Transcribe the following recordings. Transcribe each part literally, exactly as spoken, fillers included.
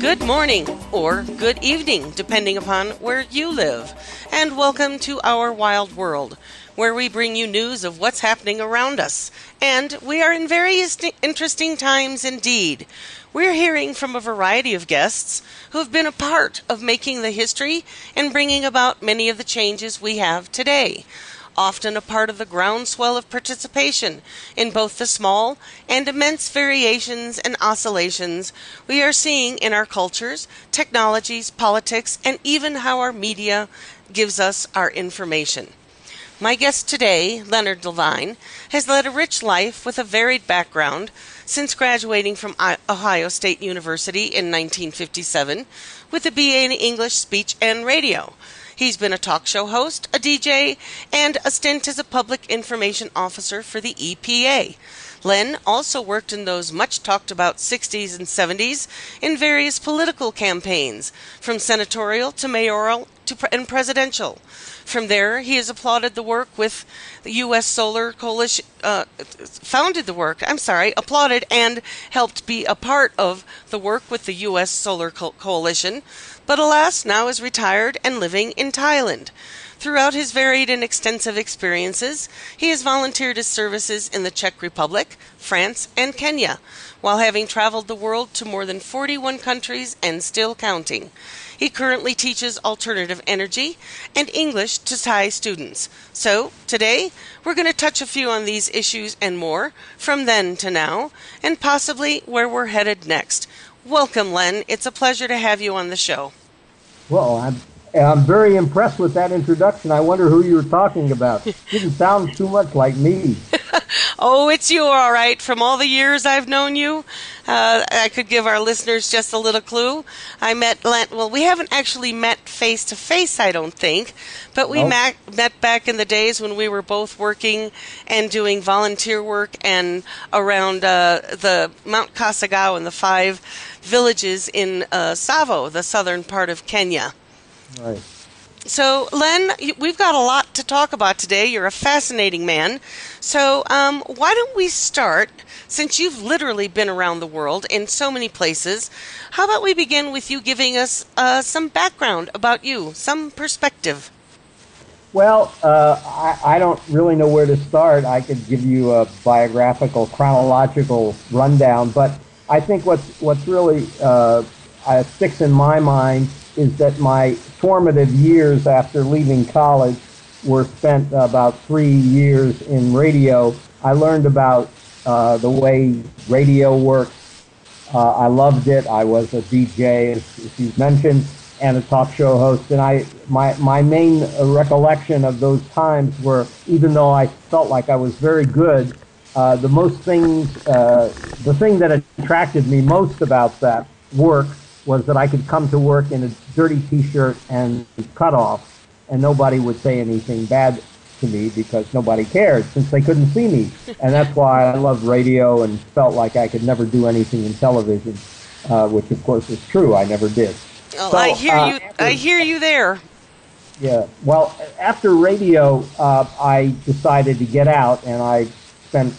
Good morning or good evening, depending upon where you live, and welcome to Our Wild World, where we bring you news of what's happening around us. And we are in very interesting times indeed. We're hearing from a variety of guests who have been a part of making the history and bringing about many of the changes we have today, often a part of the groundswell of participation in both the small and immense variations and oscillations we are seeing in our cultures, technologies, politics, and even how our media gives us our information. My guest today, Leonard Levine, has led a rich life with a varied background since graduating from Ohio State University in nineteen fifty-seven with a B A in English, Speech, and Radio. He's been a talk show host, a D J, and a stint as a public information officer for the E P A. Len also worked in those much-talked-about sixties and seventies in various political campaigns, from senatorial to mayoral to pre- and presidential. From there, he has applauded the work with the U S. Solar Coalition, uh, founded the work, I'm sorry, applauded and helped be a part of the work with the U S. Solar Co- Coalition, but alas, now is retired and living in Thailand. Throughout his varied and extensive experiences, he has volunteered his services in the Czech Republic, France, and Kenya, while having traveled the world to more than forty-one countries and still counting. He currently teaches alternative energy and English to Thai students. So, today, we're going to touch a few on these issues and more, from then to now, and possibly where we're headed next. Welcome, Len. It's a pleasure to have you on the show. Well, I'm I'm very impressed with that introduction. I wonder who you were talking about. It didn't sound too much like me. Oh, it's you, all right. From all the years I've known you, uh, I could give our listeners just a little clue. I met Len. Well, we haven't actually met face-to-face, I don't think, but we nope. mac- met back in the days when we were both working and doing volunteer work and around uh, the Mount Kasigau and the five villages in uh, Tsavo, the southern part of Kenya. Right. So, Len, we've got a lot to talk about today. You're a fascinating man. So, um, why don't we start, since you've literally been around the world in so many places, how about we begin with you giving us uh, some background about you, some perspective? Well, uh, I, I don't really know where to start. I could give you a biographical, chronological rundown, but I think what's, what's really uh, uh, sticks in my mind is that my formative years after leaving college were spent about three years in radio. I learned about uh, the way radio works. Uh, I loved it. I was a D J, as, as you mentioned, and a talk show host. And I, my, my main recollection of those times were, even though I felt like I was very good, uh, the most things, uh, the thing that attracted me most about that work was that I could come to work in a dirty T-shirt and cutoff, and nobody would say anything bad to me because nobody cared since they couldn't see me. And that's why I loved radio and felt like I could never do anything in television, uh, which, of course, is true. I never did. Oh, so, I hear uh, you. I hear you there. Yeah. Well, after radio, uh, I decided to get out, and I spent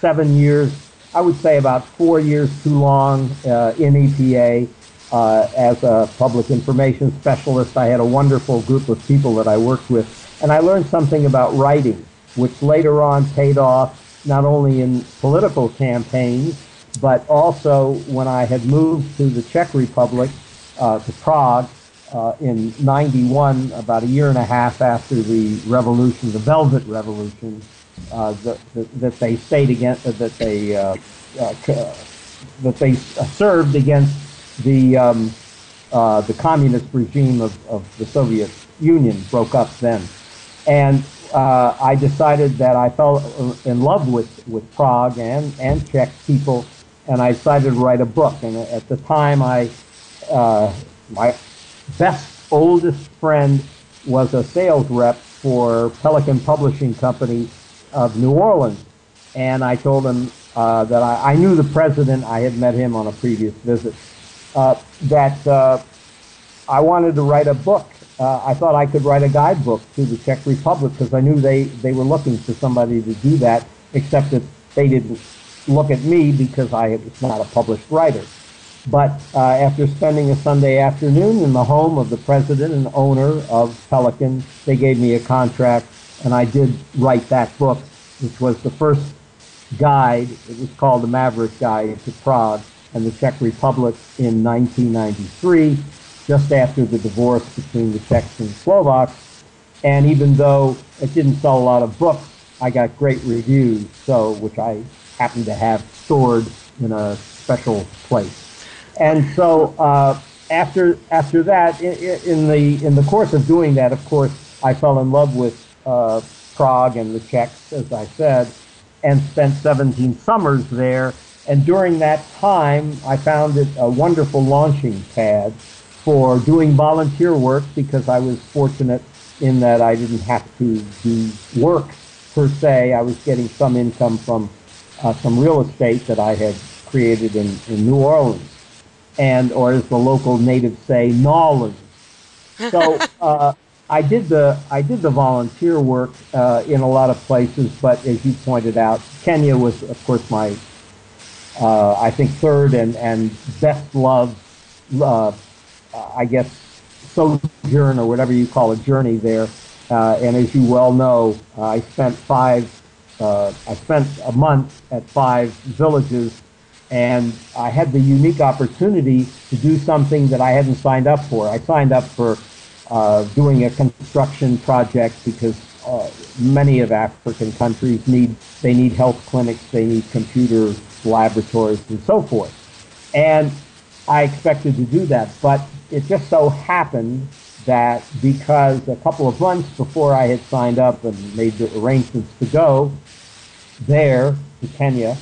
seven years, I would say about four years too long uh, in E P A uh, as a public information specialist. I had a wonderful group of people that I worked with, and I learned something about writing, which later on paid off not only in political campaigns, but also when I had moved to the Czech Republic, uh, to Prague, Uh, in ninety-one, about a year and a half after the revolution, the Velvet Revolution, uh, the, the, that they stayed against, uh, that they uh, uh, that they served against the um, uh, the communist regime of, of the Soviet Union, broke up then, and uh, I decided that I fell in love with, with Prague and and Czech people, and I decided to write a book. And at the time, I uh, my best oldest friend was a sales rep for Pelican Publishing Company of New Orleans, and I told him uh, that I, I knew the president. I had met him on a previous visit. Uh, that uh, I wanted to write a book. Uh, I thought I could write a guidebook to the Czech Republic because I knew they they were looking for somebody to do that. Except that they didn't look at me because I was not a published writer. But uh, after spending a Sunday afternoon in the home of the president and owner of Pelican, they gave me a contract, and I did write that book, which was the first guide. It was called The Maverick Guide to Prague and the Czech Republic in nineteen ninety-three, just after the divorce between the Czechs and Slovaks. And even though it didn't sell a lot of books, I got great reviews, so which I happen to have stored in a special place. And so uh, after after that, in, in the in the course of doing that, of course, I fell in love with uh, Prague and the Czechs, as I said, and spent seventeen summers there. And during that time, I found it a wonderful launching pad for doing volunteer work because I was fortunate in that I didn't have to do work per se. I was getting some income from uh, some real estate that I had created in, in New Orleans. And, or as the local natives say, knowledge. So uh, I did the I did the volunteer work uh, in a lot of places, but as you pointed out, Kenya was, of course, my uh, I think third and and best loved, uh, I guess, sojourn or whatever you call a journey there. Uh, and as you well know, I spent five uh, I spent a month at five villages. And I had the unique opportunity to do something that I hadn't signed up for. I signed up for uh, doing a construction project because uh, many of African countries need, they need health clinics, they need computer laboratories and so forth. And I expected to do that, but it just so happened that because a couple of months before I had signed up and made the arrangements to go there to Kenya,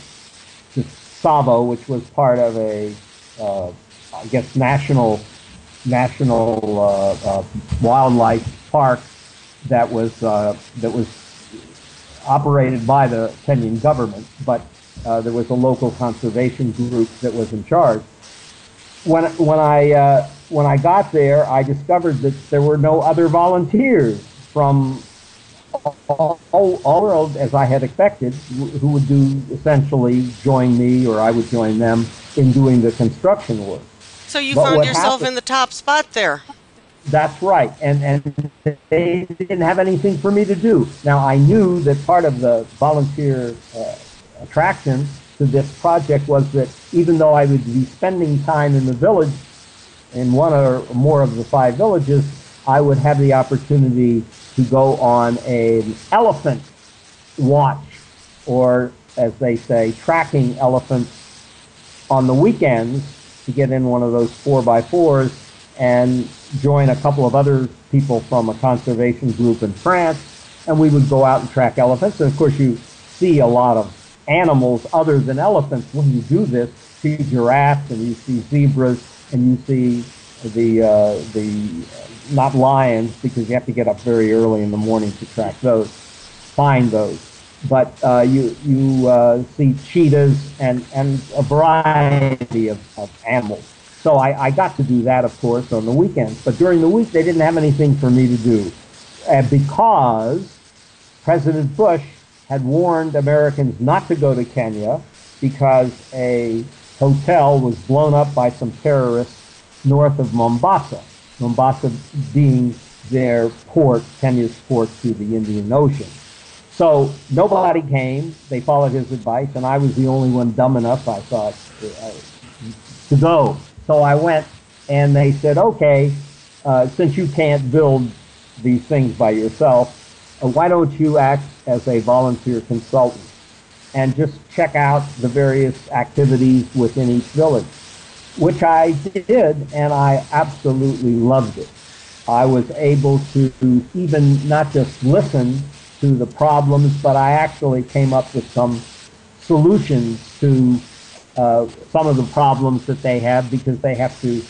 to Tsavo, which was part of a, uh, I guess, national national uh, uh, wildlife park that was uh, that was operated by the Kenyan government, but uh, there was a local conservation group that was in charge. When when I uh, when I got there, I discovered that there were no other volunteers from All, all, all world, as I had expected, who would do essentially join me or I would join them in doing the construction work. So you but found yourself happened, in the top spot there. That's right, and and they didn't have anything for me to do. Now I knew that part of the volunteer uh, attraction to this project was that even though I would be spending time in the village, in one or more of the five villages, I would have the opportunity to go on an elephant watch, or as they say, tracking elephants on the weekends, to get in one of those four by fours and join a couple of other people from a conservation group in France, and we would go out and track elephants. And of course you see a lot of animals other than elephants when you do this. You see giraffes, and you see zebras, and you see the uh, the not lions, because you have to get up very early in the morning to track those, find those. But uh, you you uh, see cheetahs and, and a variety of, of animals. So I, I got to do that, of course, on the weekends. But during the week, they didn't have anything for me to do, and because President Bush had warned Americans not to go to Kenya because a hotel was blown up by some terrorists north of Mombasa, Mombasa being their port, Kenya's port to the Indian Ocean. So nobody came. They followed his advice, and I was the only one dumb enough, I thought, to, to go. So I went, and they said, okay, uh, since you can't build these things by yourself, uh, why don't you act as a volunteer consultant and just check out the various activities within each village, which I did, and I absolutely loved it. I was able to even not just listen to the problems, but I actually came up with some solutions to uh, some of the problems that they have, because they have to,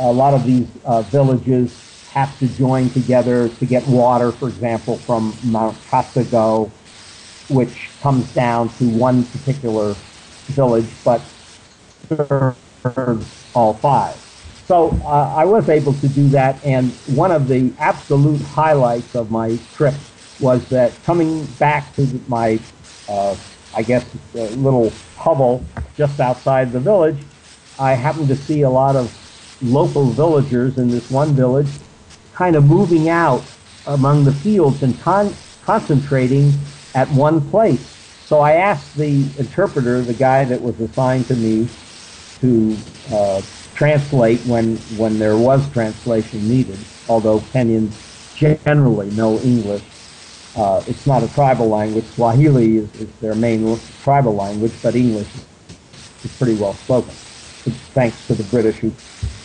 a lot of these uh, villages have to join together to get water, for example, from Mount Kasigau, which comes down to one particular village, but serves all five. So uh, I was able to do that, and one of the absolute highlights of my trip was that coming back to my, uh, I guess, uh, little hovel just outside the village, I happened to see a lot of local villagers in this one village kind of moving out among the fields and con- concentrating at one place. So I asked the interpreter, the guy that was assigned to me to uh, translate when, when there was translation needed, although Kenyans generally know English. Uh, it's not a tribal language. Swahili is, is their main tribal language, but English is pretty well spoken, thanks to the British who,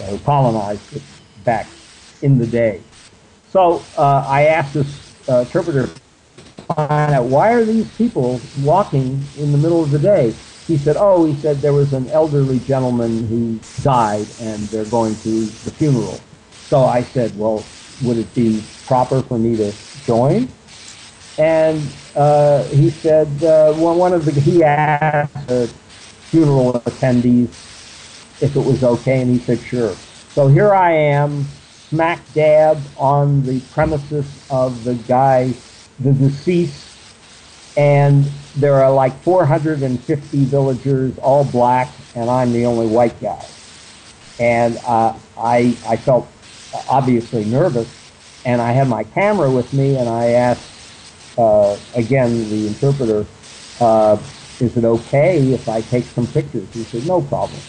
who colonized it back in the day. So uh, I asked this uh, interpreter, why are these people walking in the middle of the day? He said, oh, he said there was an elderly gentleman who died and they're going to the funeral. So I said, well, would it be proper for me to join? And uh, he said, uh, one of the, he asked the funeral attendees if it was okay, and he said, sure. So here I am, smack dab on the premises of the guy, the deceased, and there are like four hundred fifty villagers, all black, and I'm the only white guy. And uh, I, I felt obviously nervous, and I had my camera with me, and I asked, Uh, again, the interpreter, uh, is it okay if I take some pictures? He said, no problem.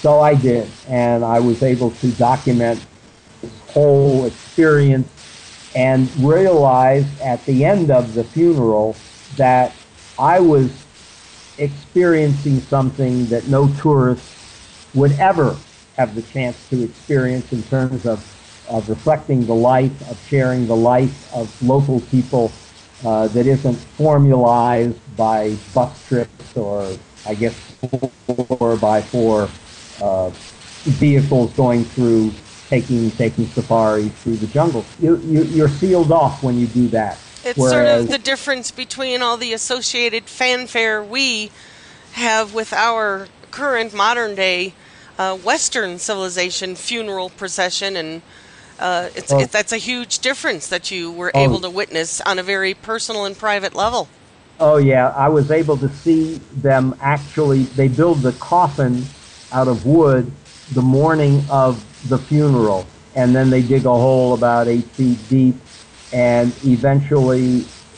So I did, and I was able to document this whole experience and realized at the end of the funeral that I was experiencing something that no tourist would ever have the chance to experience in terms of, of reflecting the life, of sharing the life of local people, Uh, that isn't formalized by bus trips or, I guess, four by four uh, vehicles going through, taking taking safaris through the jungle. You, you, you're sealed off when you do that. It's Whereas, sort of the difference between all the associated fanfare we have with our current modern-day uh, Western civilization funeral procession and Uh, it's, oh. it, that's a huge difference that you were oh. able to witness on a very personal and private level. Oh, yeah. I was able to see them actually. They build the coffin out of wood the morning of the funeral, and then they dig a hole about eight feet deep, and eventually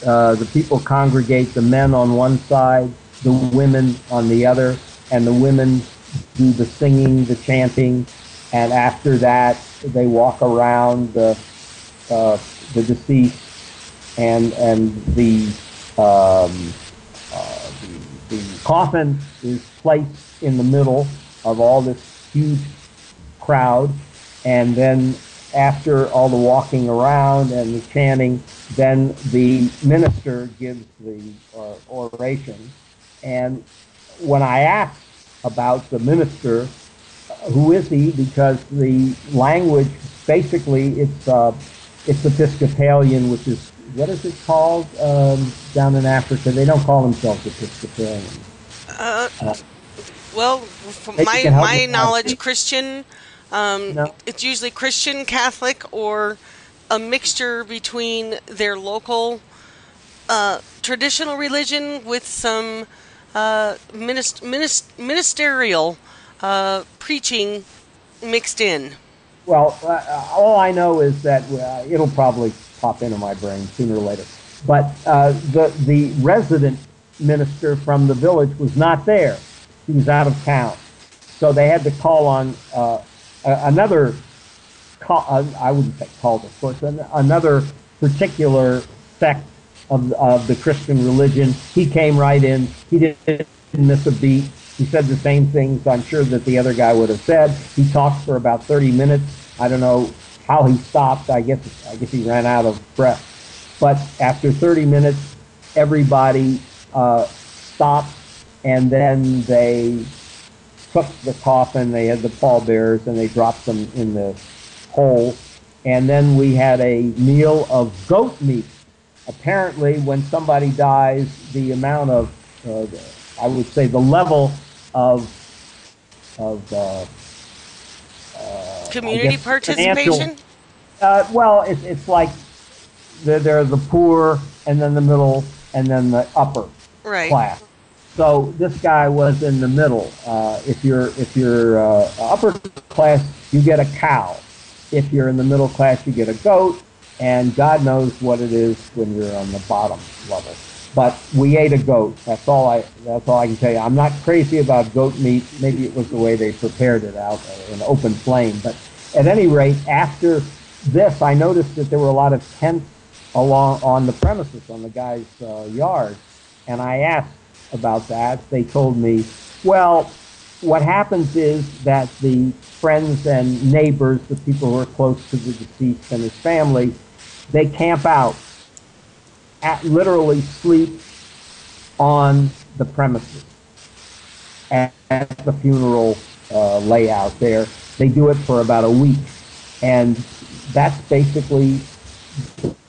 uh, the people congregate, the men on one side, the women on the other, and the women do the singing, the chanting, and after that, they walk around the uh, the deceased and and the, um, uh, the the coffin is placed in the middle of all this huge crowd, and then after all the walking around and the chanting, then the minister gives the uh, oration. And when I asked about the minister, who is he? Because the language, basically, it's uh, it's Episcopalian, which is, what is it called um, down in Africa? They don't call themselves Episcopalian. Uh, uh, Well, from my, my knowledge, Christian, um, no. it's usually Christian, Catholic, or a mixture between their local uh, traditional religion with some uh, minist- minist- ministerial uh, preaching mixed in. Well, uh, all I know is that uh, it'll probably pop into my brain sooner or later. But uh, the the resident minister from the village was not there. He was out of town. So they had to call on uh, another, call, uh, I wouldn't say called, of course, another particular sect of, of the Christian religion. He came right in. He didn't miss a beat. He said the same things I'm sure that the other guy would have said. He talked for about thirty minutes. I don't know how he stopped. I guess I guess he ran out of breath. But after thirty minutes, everybody uh, stopped, and then they took the coffin. They had the pallbearers, and they dropped them in the hole. And then we had a meal of goat meat. Apparently, when somebody dies, the amount of uh, the, I would say the level of of uh, uh, community participation. Uh, well, it, it's like there, there are the poor, and then the middle, and then the upper right. class. So this guy was in the middle. Uh, if you're if you're uh, upper class, you get a cow. If you're in the middle class, you get a goat, and God knows what it is when you're on the bottom level. But we ate a goat. That's all I. That's all I can tell you. I'm not crazy about goat meat. Maybe it was the way they prepared it out in open flame. But at any rate, after this, I noticed that there were a lot of tents along on the premises on the guy's uh, yard, and I asked about that. They told me, well, what happens is that the friends and neighbors, the people who are close to the deceased and his family, they camp out. At literally sleep on the premises at, at the funeral uh, layout there. They do it for about a week, and that's basically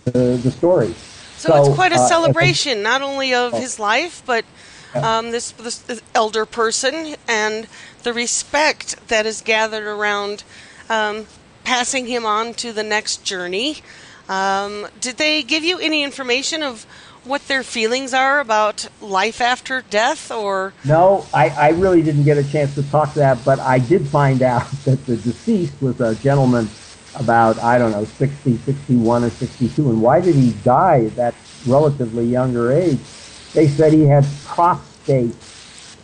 the, the story. So, so it's quite a uh, celebration, a, not only of uh, his life, but um, this, this, this elder person and the respect that is gathered around um, passing him on to the next journey. Um, did they give you any information of what their feelings are about life after death? Or no, I, I really didn't get a chance to talk to that, but I did find out that the deceased was a gentleman about, I don't know, sixty, sixty-one, or sixty-two. And why did he die at that relatively younger age? They said he had prostate,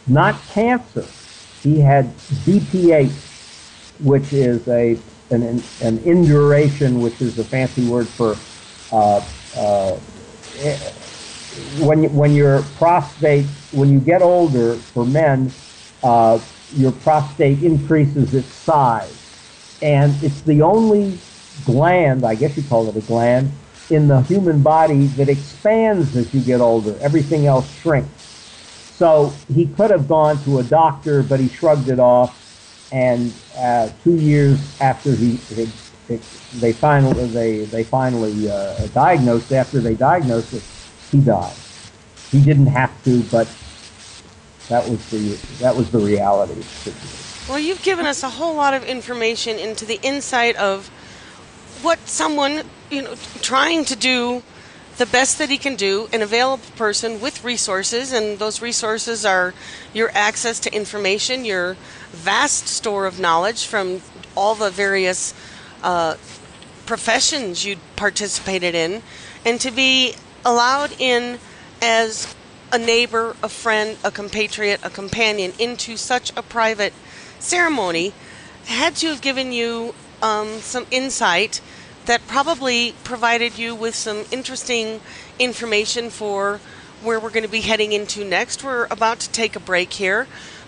not cancer. He had B P H, which is a An, an induration, which is a fancy word for uh, uh, when when your prostate, when you get older, for men, uh, your prostate increases its size, and it's the only gland, I guess you call it a gland, in the human body that expands as you get older. Everything else shrinks. So he could have gone to a doctor, but he shrugged it off. And uh, two years after he, it, it, they finally they they finally uh, diagnosed after they diagnosed it, he died. He didn't have to, but that was the that was the reality of the situation. Well, you've given us a whole lot of information into the insight of what someone, you know, trying to do the best that he can do, an available person with resources, and those resources are your access to information, your vast store of knowledge from all the various uh, professions you participated in, and to be allowed in as a neighbor, a friend, a compatriot, a companion into such a private ceremony had to have given you um, some insight that probably provided you with some interesting information for where we're going to be heading into next. We're about to take a break here,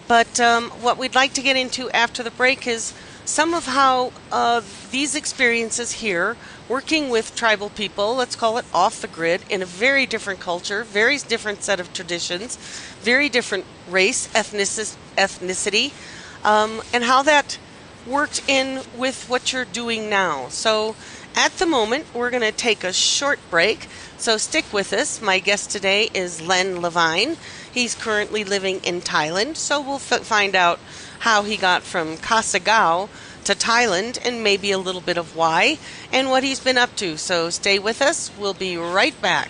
but um, what we'd like to get into after the break is some of how uh, these experiences here, working with tribal people, let's call it off the grid, in a very different culture, very different set of traditions, very different race, ethnic- ethnicity, um, and how that worked in with what you're doing now. So At the moment, we're going to take a short break, so stick with us. My guest today is Len Levine. He's currently living in Thailand, so we'll f- find out how he got from Kasigau to Thailand and maybe a little bit of why and what he's been up to. So stay with us. We'll be right back.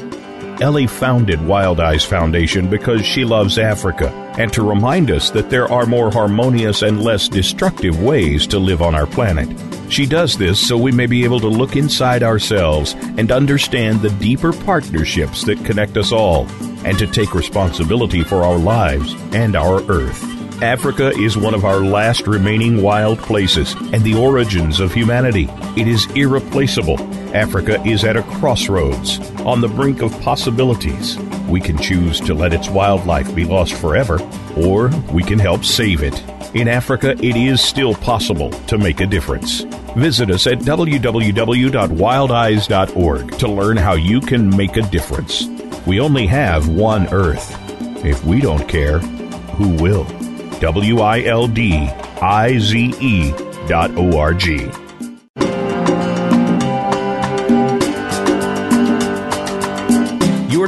Ellie founded Wild Eyes Foundation because she loves Africa and to remind us that there are more harmonious and less destructive ways to live on our planet. She does this so we may be able to look inside ourselves and understand the deeper partnerships that connect us all and to take responsibility for our lives and our Earth. Africa is one of our last remaining wild places and the origins of humanity. It is irreplaceable. Africa is at a crossroads, on the brink of possibilities. We can choose to let its wildlife be lost forever, or we can help save it. In Africa, it is still possible to make a difference. Visit us at w w w dot wild eyes dot org to learn how you can make a difference. We only have one Earth. If we don't care, who will? W I L D I Z E dot O R G. You're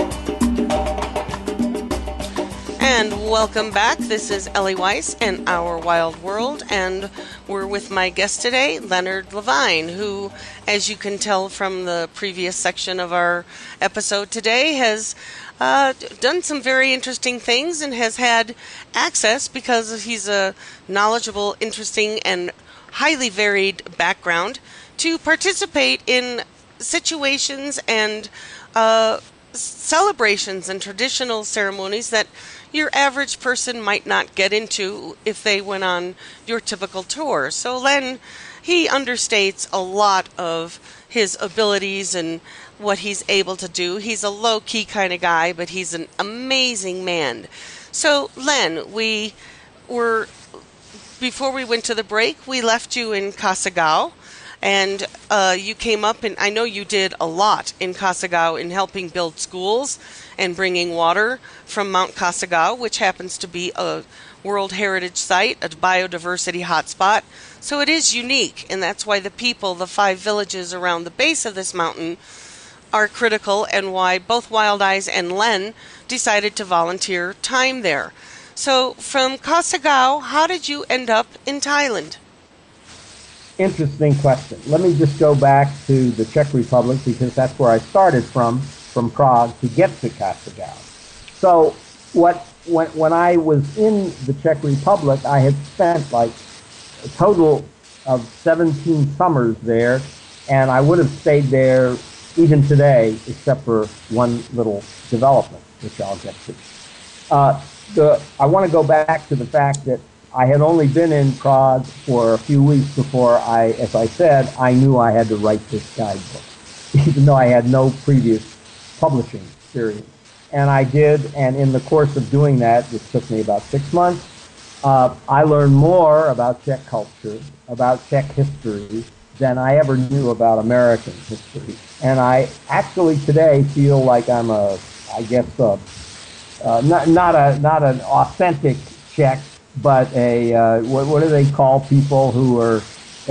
And welcome back. This is Ellie Weiss and Our Wild World. And we're with my guest today, Leonard Levine, who, as you can tell from the previous section of our episode today, has Uh, done some very interesting things and has had access because he's a knowledgeable, interesting, and highly varied background to participate in situations and uh, celebrations and traditional ceremonies that your average person might not get into if they went on your typical tour. So Len, he understates a lot of his abilities and what he's able to do. He's a low-key kind of guy, but he's an amazing man. So, Len, we were, before we went to the break, we left you in Kasigau, and uh, you came up, and I know you did a lot in Kasigau in helping build schools and bringing water from Mount Kasigau, which happens to be a World Heritage Site, a biodiversity hotspot. So it is unique, and that's why the people, the five villages around the base of this mountain, are critical and why both Wild Eyes and Len decided to volunteer time there. So from Kasigau, how did you end up in Thailand? Interesting question. Let me just go back to the Czech Republic because that's where I started from, from Prague to get to Kasigau. So what when, when I was in the Czech Republic, I had spent like a total of seventeen summers there, and I would have stayed there even today, except for one little development, which I'll get to. Uh, the, I want to go back to the fact that I had only been in Prague for a few weeks before I, as I said, I knew I had to write this guidebook, even though I had no previous publishing experience. And I did, and in the course of doing that, which took me about six months, uh, I learned more about Czech culture, about Czech history, than I ever knew about American history. And I actually today feel like I'm a, I guess, a, uh, not not a not an authentic Czech, but a, uh, what, what do they call people who are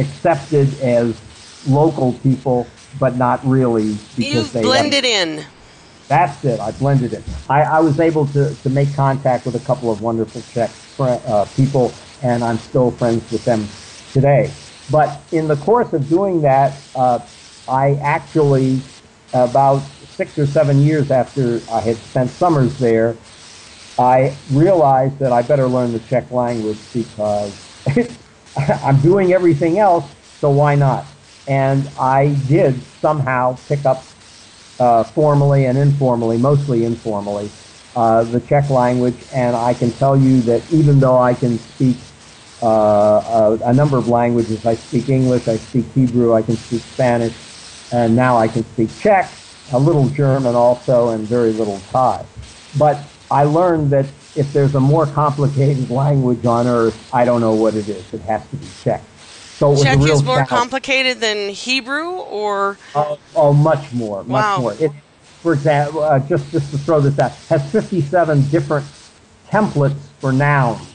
accepted as local people, but not really because You've they- You blended in. That's it, I blended in. I, I was able to, to make contact with a couple of wonderful Czech uh, people and I'm still friends with them today. But in the course of doing that, uh, I actually, about six or seven years after I had spent summers there, I realized that I better learn the Czech language because I'm doing everything else, so why not? And I did somehow pick up uh, formally and informally, mostly informally, uh, the Czech language, and I can tell you that even though I can speak Uh, a, a number of languages. I speak English, I speak Hebrew, I can speak Spanish, and now I can speak Czech, a little German also, and very little Thai. But I learned that if there's a more complicated language on earth, I don't know what it is. It has to be Czech. So Czech is more complicated than Hebrew, or? Uh, oh, much more, much more. It, for example, uh, just, just to throw this out, has fifty-seven different templates for nouns.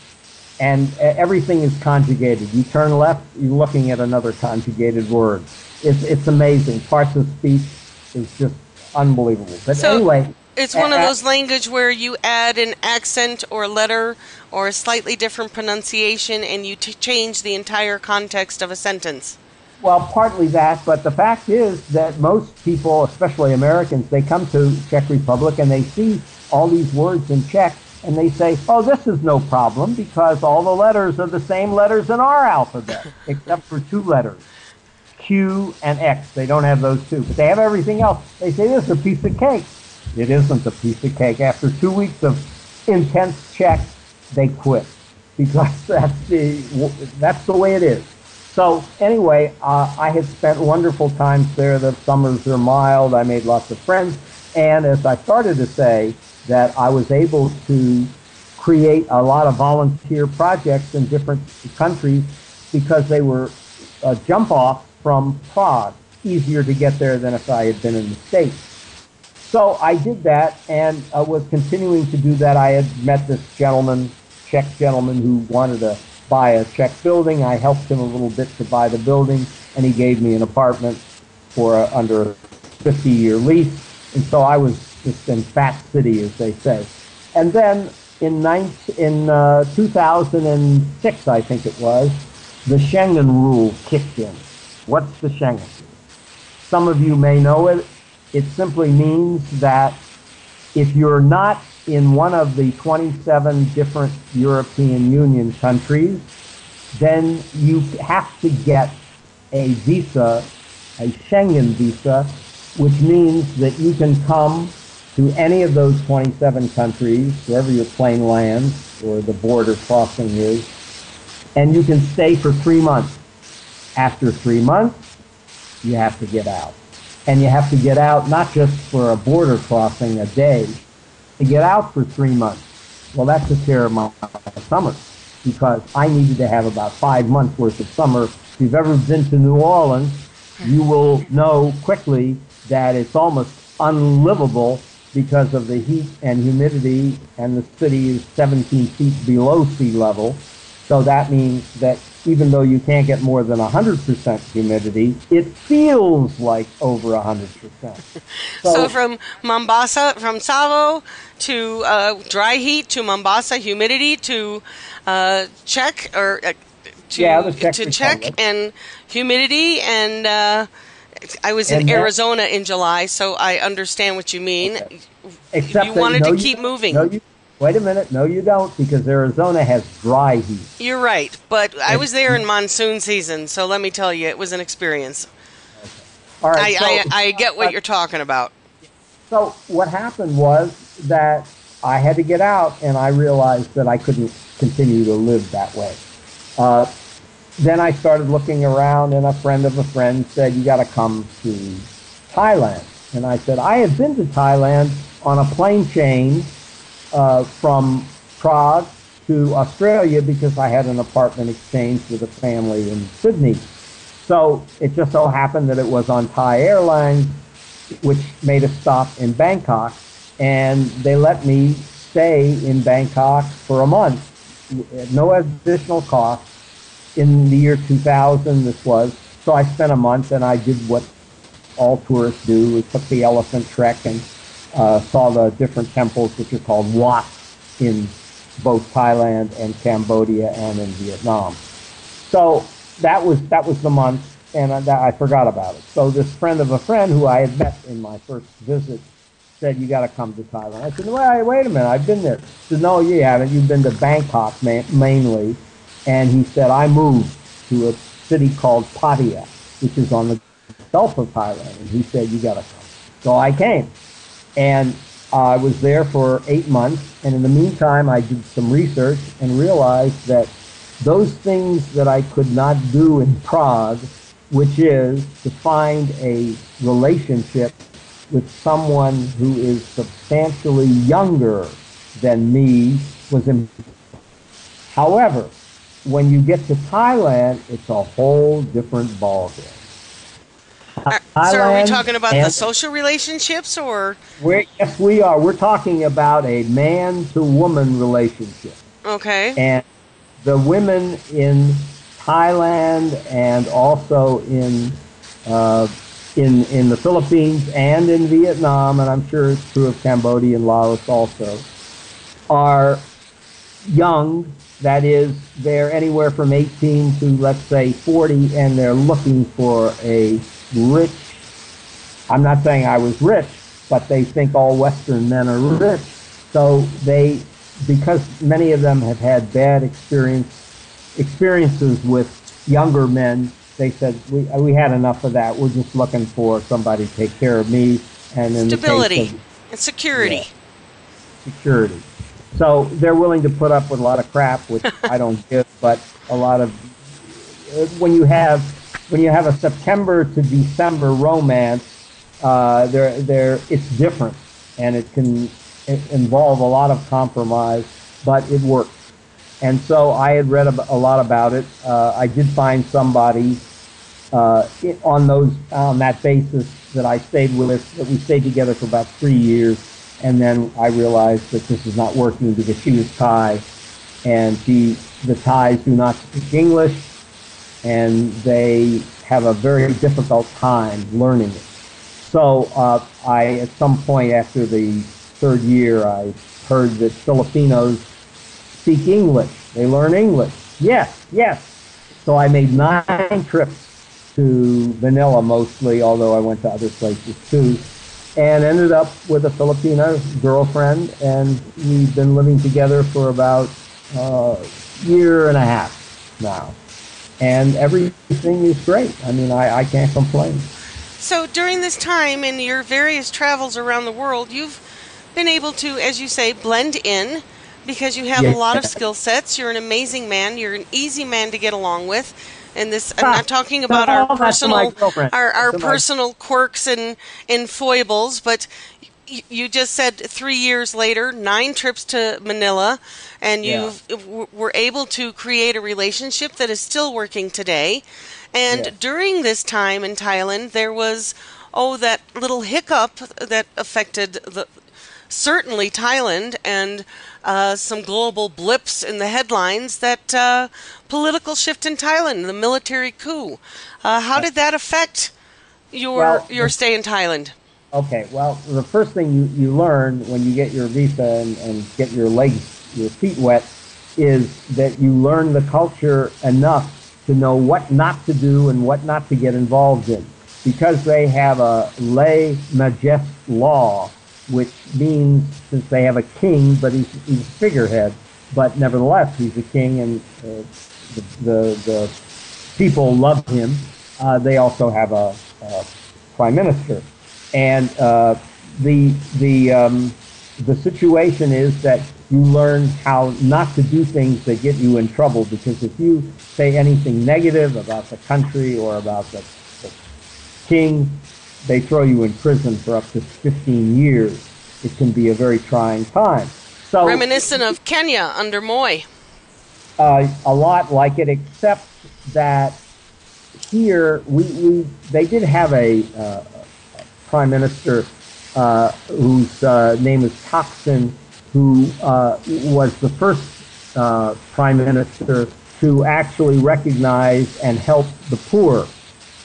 And everything is conjugated. You turn left, you're looking at another conjugated word. It's it's amazing. Parts of speech is just unbelievable. But so anyway, it's one of those language where you add an accent or letter or a slightly different pronunciation, and you t- change the entire context of a sentence. Well, partly that, but the fact is that most people, especially Americans, they come to Czech Republic and they see all these words in Czech. And they say, oh, this is no problem because all the letters are the same letters in our alphabet, except for two letters, Q and X. They don't have those two, but they have everything else. They say, this is a piece of cake. It isn't a piece of cake. After two weeks of intense Czech, they quit because that's the, that's the way it is. So anyway, uh, I had spent wonderful times there. The summers are mild. I made lots of friends. And as I started to say, that I was able to create a lot of volunteer projects in different countries because they were a jump off from Prague, easier to get there than if I had been in the States. So I did that and I was continuing to do that. I had met this gentleman, Czech gentleman, who wanted to buy a Czech building. I helped him a little bit to buy the building, and he gave me an apartment for a, under a fifty-year lease. And so I was just in Fat City, as they say. And then in nineteen, in uh, two thousand six, I think it was, the Schengen rule kicked in. What's the Schengen rule? Some of you may know it. It simply means that if you're not in one of the twenty-seven different European Union countries, then you have to get a visa, a Schengen visa, which means that you can come to any of those twenty-seven countries, wherever your plane lands or the border crossing is, and you can stay for three months. After three months, you have to get out. And you have to get out not just for a border crossing a day, to get out for three months. Well, that took care of my summer because I needed to have about five months worth of summer. If you've ever been to New Orleans, you will know quickly that it's almost unlivable because of the heat and humidity, and the city is seventeen feet below sea level. So that means that even though you can't get more than one hundred percent humidity, it feels like over one hundred percent. So, so from Mombasa, from Tsavo to uh, dry heat to Mombasa humidity to uh, Czech, or uh, to, yeah, the Czech, to Czech and humidity and... Uh, I was in and Arizona that, in July, so I understand what you mean. Okay. Except you wanted that, no, to keep moving. No, you, wait a minute. No, you don't, because Arizona has dry heat. You're right, but it's, I was there in monsoon season, so let me tell you, it was an experience. Okay. All right, I, so, I, I get what uh, you're talking about. So what happened was that I had to get out, and I realized that I couldn't continue to live that way. Uh Then I started looking around, and a friend of a friend said, you got to come to Thailand. And I said, I had been to Thailand on a plane change uh, from Prague to Australia because I had an apartment exchange with a family in Sydney. So it just so happened that it was on Thai Airlines, which made a stop in Bangkok, and they let me stay in Bangkok for a month at no additional cost. In the year two thousand, this was. So I spent a month, and I did what all tourists do. We took the elephant trek and uh, saw the different temples, which are called Wat in both Thailand and Cambodia and in Vietnam. So that was that was the month, and I, I forgot about it. So this friend of a friend who I had met in my first visit said, "You got to come to Thailand." I said, "Wait, wait a minute, I've been there." He said, "No, you haven't. You've been to Bangkok ma- mainly." And he said, "I moved to a city called Pattaya, which is on the Gulf of Thailand." And he said, "You got to come." So I came, and I was there for eight months. And in the meantime, I did some research and realized that those things that I could not do in Prague, which is to find a relationship with someone who is substantially younger than me, was impossible. However, when you get to Thailand, it's a whole different ballgame. Uh, so are we talking about the social relationships, or? We're, yes, we are. We're talking about a man-to-woman relationship. Okay. And the women in Thailand and also in uh, in in the Philippines and in Vietnam, and I'm sure it's true of Cambodia and Laos also, are young. That is, they're anywhere from eighteen to, let's say, forty, and they're looking for a rich. I'm not saying I was rich, but they think all Western men are rich. So they, because many of them have had bad experience, experiences with younger men, they said, we we had enough of that. We're just looking for somebody to take care of me. And in Stability the case of, and security. Yeah, security. So they're willing to put up with a lot of crap, which I don't give, but a lot of, when you have when you have a September to December romance, uh, they're, they're, it's different, and it can involve a lot of compromise, but it works. And so I had read a lot about it. Uh, I did find somebody uh, on those on that basis that I stayed with, that we stayed together for about three years. And then I realized that this is not working because she was Thai, and she, the Thais do not speak English, and they have a very difficult time learning it. So uh, I, at some point after the third year, I heard that Filipinos speak English. They learn English. Yes, yes. So I made nine trips to Manila mostly, although I went to other places too, and ended up with a Filipina girlfriend, and we've been living together for about a uh, year and a half now. And everything is great. I mean, I, I can't complain. So during this time in your various travels around the world, you've been able to, as you say, blend in because you have yeah. a lot of skill sets. You're an amazing man. You're an easy man to get along with. And this, I'm not talking about no, our personal, our, our personal quirks and, and foibles, but y- you just said three years later, nine trips to Manila, and you yeah. w- were able to create a relationship that is still working today. And yeah. during this time in Thailand, there was, oh, that little hiccup that affected the, certainly Thailand, and uh, some global blips in the headlines, that uh, political shift in Thailand, the military coup. Uh, how did that affect your well, your stay in Thailand? Okay, well, the first thing you, you learn when you get your visa and, and get your legs, your feet wet, is that you learn the culture enough to know what not to do and what not to get involved in. Because they have a lèse majesté law, which means, since they have a king, but he's, he's a figurehead, but nevertheless, he's a king, and uh, the, the the people love him. Uh, they also have a, a prime minister, and uh, the the um, the situation is that you learn how not to do things that get you in trouble, because if you say anything negative about the country or about the, the king, they throw you in prison for up to fifteen years. It can be a very trying time. So, reminiscent of Kenya under Moi. Uh, a lot like it, except that here we, we they did have a, uh, a prime minister uh, whose uh, name is Thaksin, who uh, was the first uh, prime minister to actually recognize and help the poor.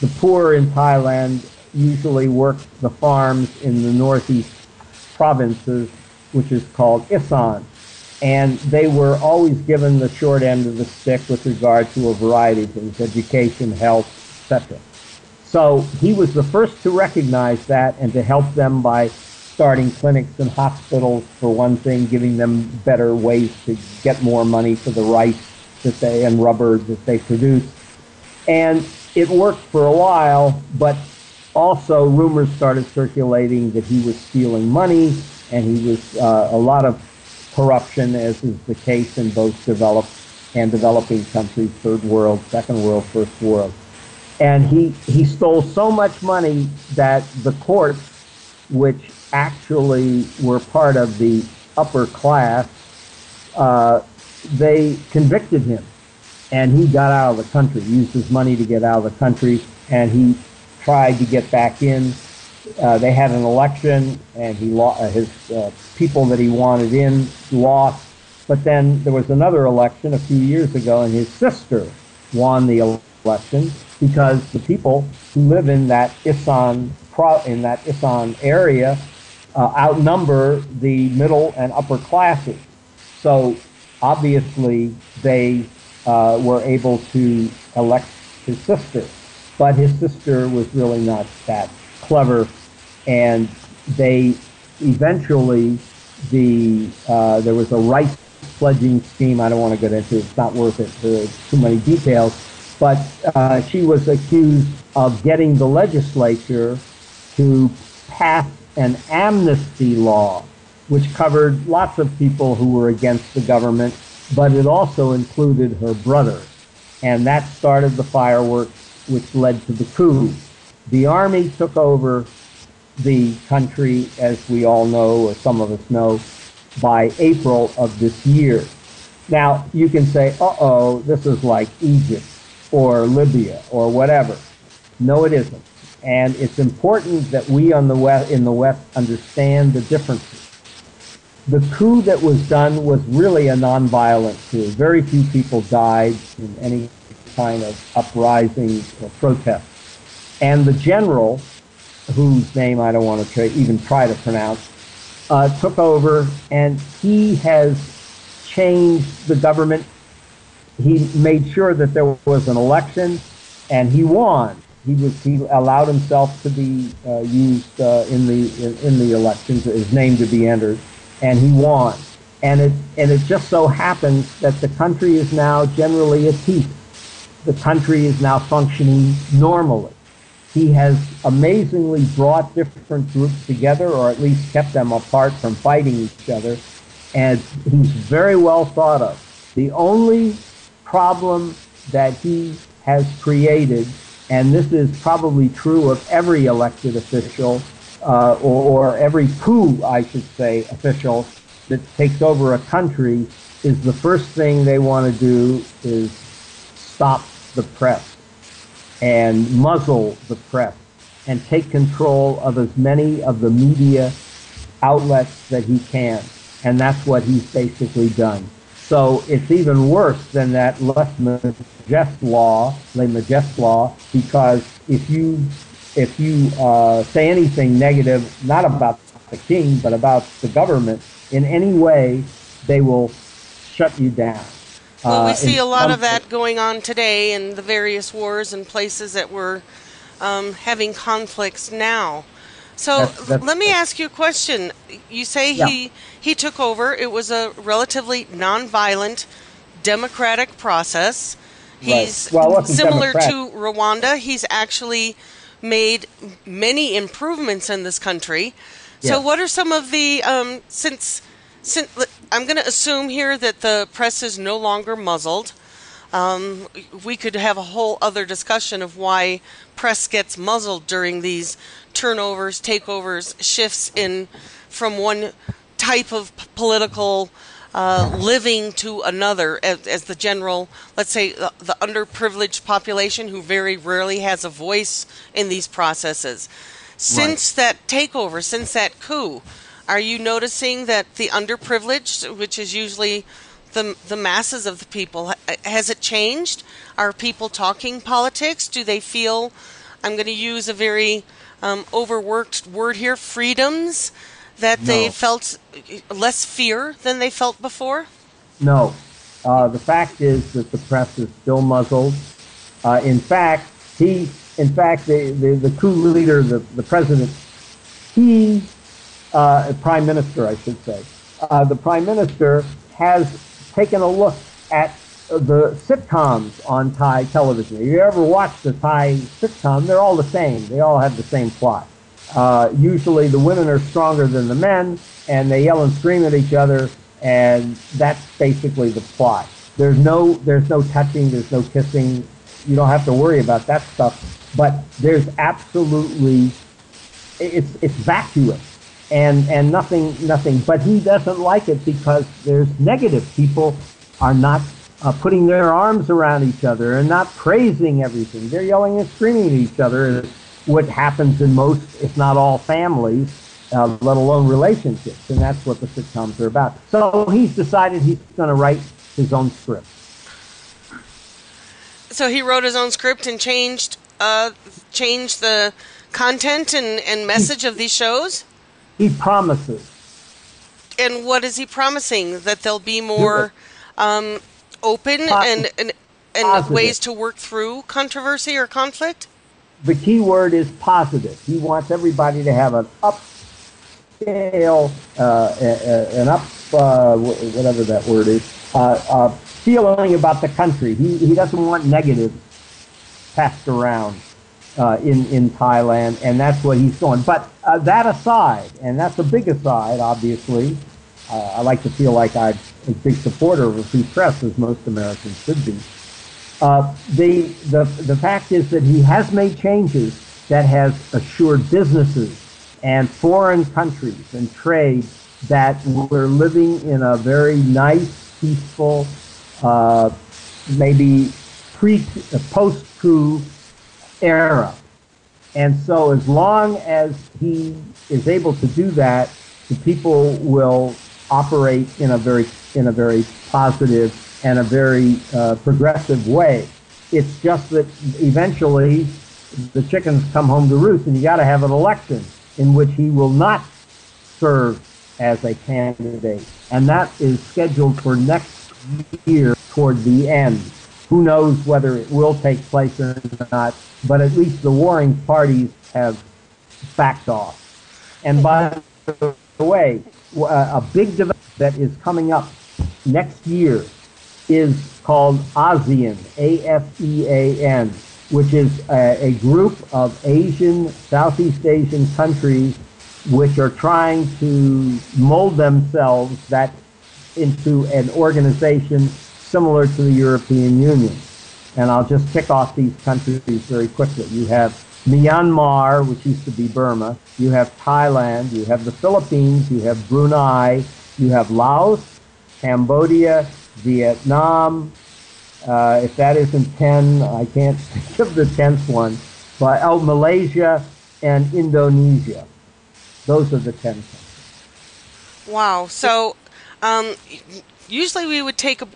The poor in Thailand usually work the farms in the northeast provinces, which is called Isan. and they were always given the short end of the stick with regard to a variety of things, education, health, et cetera. So he was the first to recognize that and to help them by starting clinics and hospitals, for one thing, giving them better ways to get more money for the rice that they and rubber that they produce. And it worked for a while, but also rumors started circulating that he was stealing money, and he was uh, a lot of corruption, as is the case in both developed and developing countries, third world, second world, first world. And he, he stole so much money that the courts, which actually were part of the upper class, uh, they convicted him. And he got out of the country, used his money to get out of the country, and he tried to get back in. Uh, they had an election, and he lo- uh, his uh, people that he wanted in lost. But then there was another election a few years ago, and his sister won the election because the people who live in that Isan pro- in that Isan area uh, outnumber the middle and upper classes. So obviously they uh, were able to elect his sister, but his sister was really not that clever, and they eventually the uh, there was a rice pledging scheme. I don't want to get into it; it's not worth it. There's too many details. But uh, she was accused of getting the legislature to pass an amnesty law, which covered lots of people who were against the government, but it also included her brother, and that started the fireworks, which led to the coup. The army took over the country, as we all know, or some of us know, by April of this year. Now, you can say, uh-oh, this is like Egypt or Libya or whatever. No, it isn't. And it's important that we on the West, in the West understand the differences. The coup that was done was really a nonviolent coup. Very few people died in any kind of uprising or protest. And the general, whose name I don't want to try, even try to pronounce, uh, took over, and he has changed the government. He made sure that there was an election, and he won. He was he allowed himself to be uh, used uh, in the in, in the elections, his name to be entered, and he won. And it and it just so happens that the country is now generally at peace. The country is now functioning normally. He has amazingly brought different groups together, or at least kept them apart from fighting each other, and he's very well thought of. The only problem that he has created, and this is probably true of every elected official, uh, or, or every coup, I should say, official that takes over a country, is the first thing they want to do is stop the press and muzzle the press and take control of as many of the media outlets that he can. And that's what he's basically done. So it's even worse than that lèse majesté law, lèse majesté law, because if you if you uh, say anything negative, not about the king, but about the government in any way, they will shut you down. Well, we see a lot of that going on today in the various wars and places that we're um, having conflicts now. So that's, that's, let me ask you a question. You say yeah. he, he took over. It was a relatively nonviolent democratic process. He's right. well, similar democratic. to Rwanda. He's actually made many improvements in this country. Yeah. So what are some of the, um, since... Since, I'm going to assume here that the press is no longer muzzled. Um, we could have a whole other discussion of why press gets muzzled during these turnovers, takeovers, shifts in from one type of political uh, living to another, as, as the general, let's say, the, the underprivileged population who very rarely has a voice in these processes. Since right. that takeover, since that coup, are you noticing that the underprivileged, which is usually the the masses of the people, has it changed? Are people talking politics? Do they feel, I'm going to use a very um, overworked word here, freedoms? that no. they felt less fear than they felt before? No. Uh, the fact is that the press is still muzzled. Uh, in fact, he, in fact, the, the, the coup leader, the, the president, he, uh, prime minister, I should say, uh, the prime minister has taken a look at the sitcoms on Thai television. If you ever watched a Thai sitcom, they're all the same. They all have the same plot. Uh, usually the women are stronger than the men, and they yell and scream at each other, and that's basically the plot. There's no, there's no touching, there's no kissing. You don't have to worry about that stuff. But there's absolutely, it's it's vacuous, and and nothing, nothing. But he doesn't like it because there's negative. People are not Uh, putting their arms around each other and not praising everything. They're yelling and screaming at each other, and what happens in most, if not all, families, uh, let alone relationships. And that's what the sitcoms are about. So he's decided he's going to write his own script. So he wrote his own script and changed uh, changed the content and, and message he, of these shows? He promises. And what is he promising? That there'll be more... Um, open and and, and ways to work through controversy or conflict? The key word is positive. He wants everybody to have an upscale, uh, an up, uh, whatever that word is, uh, uh, feeling about the country. He, he doesn't want negatives passed around uh, in, in Thailand, and that's what he's going. But uh, that aside, and that's a big aside, obviously, uh, I like to feel like I've a big supporter of a free press, as most Americans should be. Uh, the the the fact is that he has made changes that has assured businesses and foreign countries and trade that we're living in a very nice, peaceful, uh, maybe pre post-coup era. And so, as long as he is able to do that, the people will operate in a very in a very positive and a very uh, progressive way. It's just that eventually the chickens come home to roost, and you got to have an election in which he will not serve as a candidate. And that is scheduled for next year toward the end. Who knows whether it will take place or not, but at least the warring parties have backed off. And by the way, a big development that is coming up next year is called ASEAN, A F E A N, which is a, a group of Asian, Southeast Asian countries which are trying to mold themselves that into an organization similar to the European Union. And I'll just tick off these countries very quickly. You have Myanmar, which used to be Burma. You have Thailand. You have the Philippines. You have Brunei. You have Laos, Cambodia, Vietnam. Uh, if that isn't ten, I can't think of the tenth one. But oh, Malaysia and Indonesia. Those are the ten countries. Wow. So um, usually we would take a,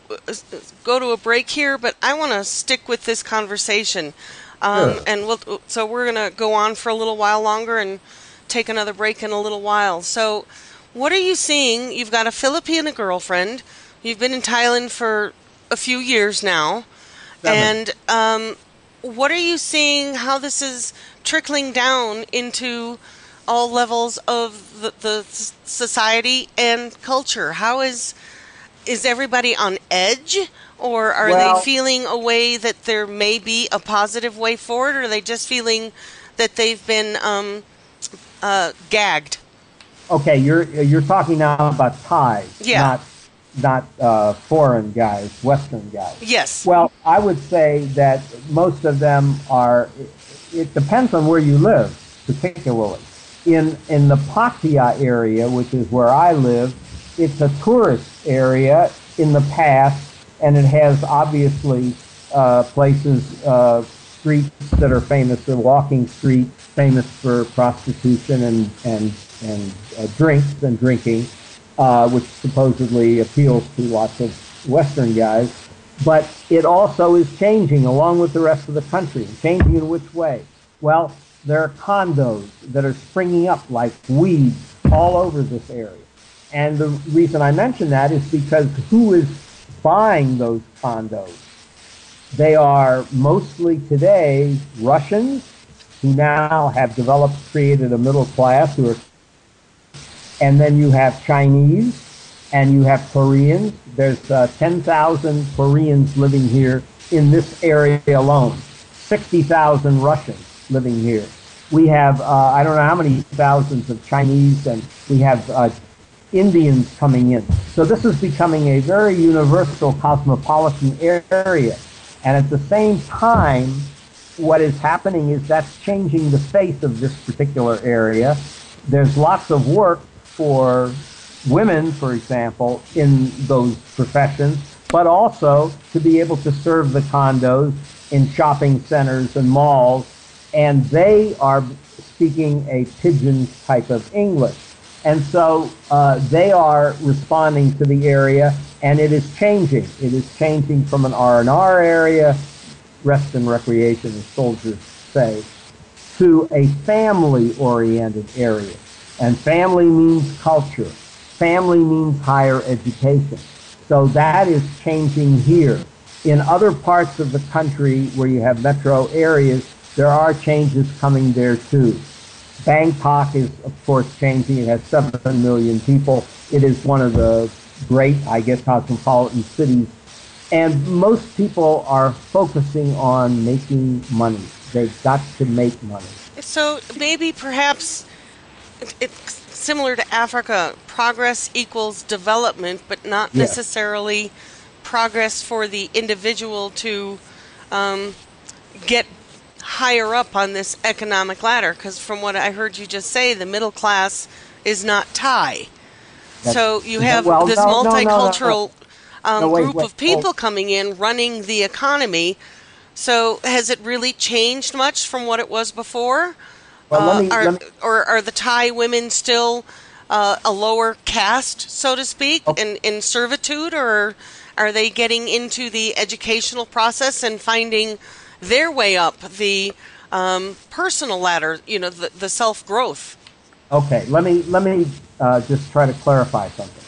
go to a break here, but I want to stick with this conversation. Um, sure. And we'll, so we're going to go on for a little while longer and take another break in a little while. So what are you seeing? You've got a Filipina girlfriend. You've been in Thailand for a few years now. Seven. And um, what are you seeing, how this is trickling down into all levels of the, the society and culture? How is, is everybody on edge? Or are well, they feeling a way that there may be a positive way forward, or are they just feeling that they've been um, uh, gagged? Okay, you're you're talking now about Thai, yeah. not not uh, foreign guys, Western guys. Yes. Well, I would say that most of them are. It depends on where you live, particularly in in the Pattaya area, which is where I live. It's a tourist area in the past. And it has, obviously, uh, places, uh, streets that are famous for walking streets, famous for prostitution and, and, and uh, drinks and drinking, uh, which supposedly appeals to lots of Western guys. But it also is changing along with the rest of the country. Changing in which way? Well, there are condos that are springing up like weeds all over this area. And the reason I mention that is because who is buying those condos? They are mostly today Russians who now have developed, created a middle class, who are, and then you have Chinese and you have Koreans. There's uh, ten thousand Koreans living here in this area alone, sixty thousand Russians living here. We have, uh, I don't know how many thousands of Chinese, and we have uh, Indians coming in. So this is becoming a very universal cosmopolitan area. And at the same time, what is happening is that's changing the face of this particular area. There's lots of work for women, for example, in those professions, but also to be able to serve the condos in shopping centers and malls. And they are speaking a pidgin type of English. And so uh, they are responding to the area, and it is changing. It is changing from an R and R area, rest and recreation, as soldiers say, to a family-oriented area. And family means culture. Family means higher education. So that is changing here. In other parts of the country where you have metro areas, there are changes coming there, too. Bangkok is, of course, changing. It has seven million people. It is one of the great, I guess, cosmopolitan cities. And most people are focusing on making money. They've got to make money. So maybe perhaps it's similar to Africa. Progress equals development, but not yes. necessarily progress for the individual to um, get higher up on this economic ladder, because from what I heard you just say, the middle class is not Thai. That's, so you have well, this no, multicultural no, no, no. Um, no, wait, group wait, of people wait. coming in, running the economy. So has it really changed much from what it was before? Well, uh, let me, are, let me... Or are the Thai women still uh, a lower caste, so to speak, oh. in, in servitude, or are they getting into the educational process and finding their way up the um, personal ladder, you know, the, the self-growth? Okay, let me let me uh, just try to clarify something.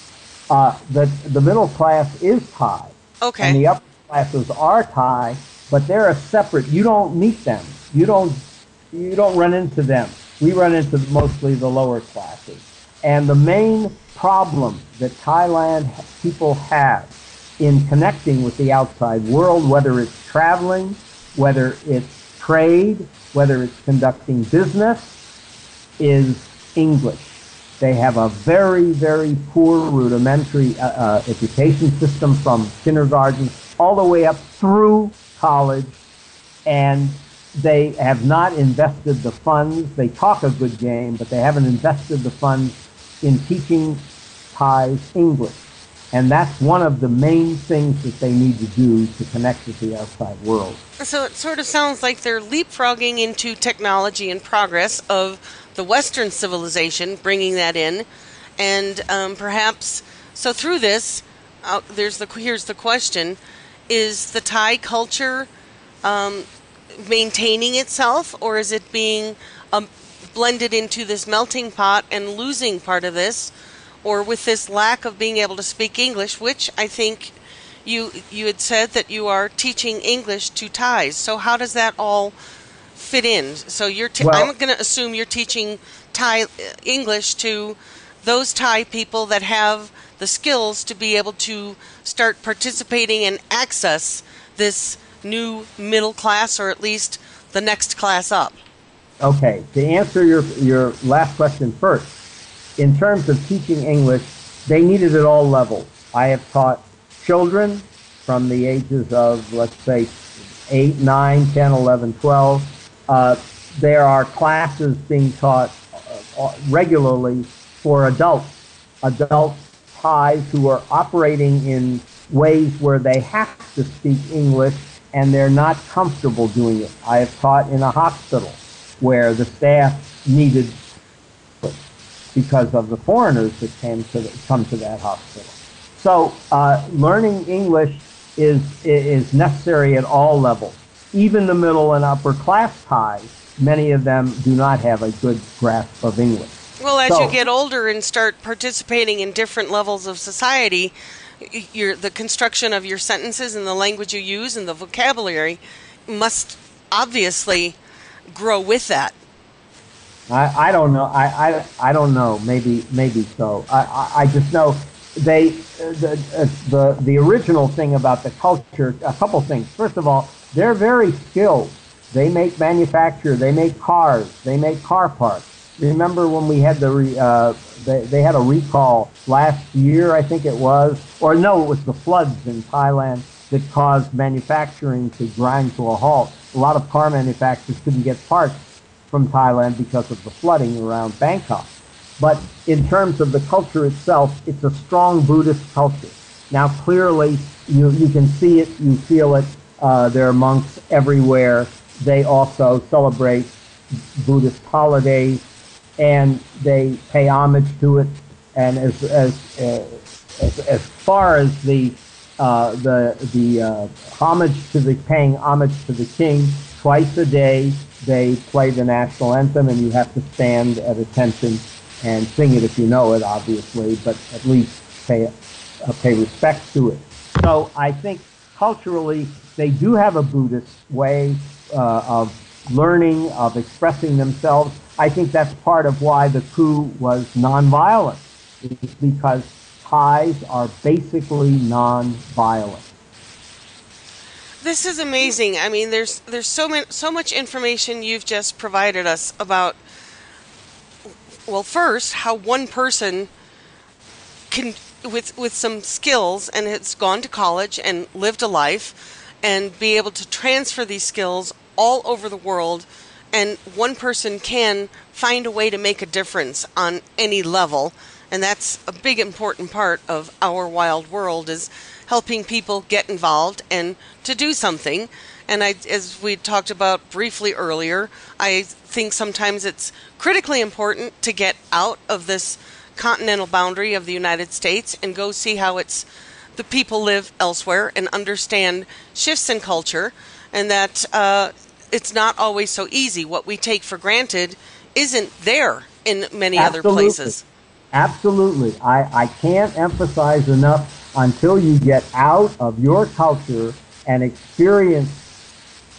Uh, the, the middle class is Thai. Okay. And the upper classes are Thai, but they're a separate. You don't meet them. You don't you don't run into them. We run into mostly the lower classes. And the main problem that Thailand people have in connecting with the outside world, whether it's traveling, whether it's trade, whether it's conducting business, is English. They have a very, very poor rudimentary uh, uh, education system from kindergarten all the way up through college, and they have not invested the funds. They talk a good game, but they haven't invested the funds in teaching Thais English. And that's one of the main things that they need to do to connect with the outside world. So it sort of sounds like they're leapfrogging into technology and progress of the Western civilization, bringing that in. And um, perhaps, so through this, uh, there's the here's the question, is the Thai culture um, maintaining itself, or is it being um, blended into this melting pot and losing part of this? Or with this lack of being able to speak English, which I think you you had said that you are teaching English to Thais. So how does that all fit in? So you're te- well, I'm going to assume you're teaching Thai English to those Thai people that have the skills to be able to start participating and access this new middle class, or at least the next class up. Okay. To answer your your last question first. In terms of teaching English, they need it at all levels. I have taught children from the ages of, let's say, eight, nine, ten, eleven, twelve. Uh, there are classes being taught uh, regularly for adults, adult Thais who are operating in ways where they have to speak English and they're not comfortable doing it. I have taught in a hospital where the staff needed because of the foreigners that came to the, come to that hospital. So uh, learning English is is necessary at all levels. Even the middle and upper class Thais, many of them do not have a good grasp of English. Well, as so, you get older and start participating in different levels of society, your the construction of your sentences and the language you use and the vocabulary must obviously grow with that. I, I don't know. I, I, I don't know. Maybe maybe so. I, I, I just know they the, the the original thing about the culture. A couple things. First of all, they're very skilled. They make manufacture. They make cars. They make car parts. Remember when we had the re, uh, they, they had a recall last year, I think it was, or no, it was the floods in Thailand that caused manufacturing to grind to a halt. A lot of car manufacturers couldn't get parts from Thailand because of the flooding around Bangkok. But in terms of the culture itself, it's a strong Buddhist culture. Now, clearly, you you can see it, you feel it. Uh, there are monks everywhere. They also celebrate Buddhist holidays, and they pay homage to it. And as as uh, as, as far as the uh, the the uh, homage to the paying homage to the king, twice a day they play the national anthem, and you have to stand at attention and sing it if you know it, obviously, but at least pay uh, pay respect to it. So I think culturally they do have a Buddhist way uh, of learning, of expressing themselves. I think that's part of why the coup was nonviolent. It's because Thais are basically nonviolent. This is amazing. I mean, there's there's so many, so much information you've just provided us about. Well, first, how one person can, with with some skills, and has gone to college and lived a life, and be able to transfer these skills all over the world, and one person can find a way to make a difference on any level. And that's a big important part of Our Wild World, is helping people get involved and to do something. And I, as we talked about briefly earlier, I think sometimes it's critically important to get out of this continental boundary of the United States and go see how it's the people live elsewhere and understand shifts in culture. And that uh, it's not always so easy. What we take for granted isn't there in many Absolutely. Other places. Absolutely. I, I can't emphasize enough, until you get out of your culture and experience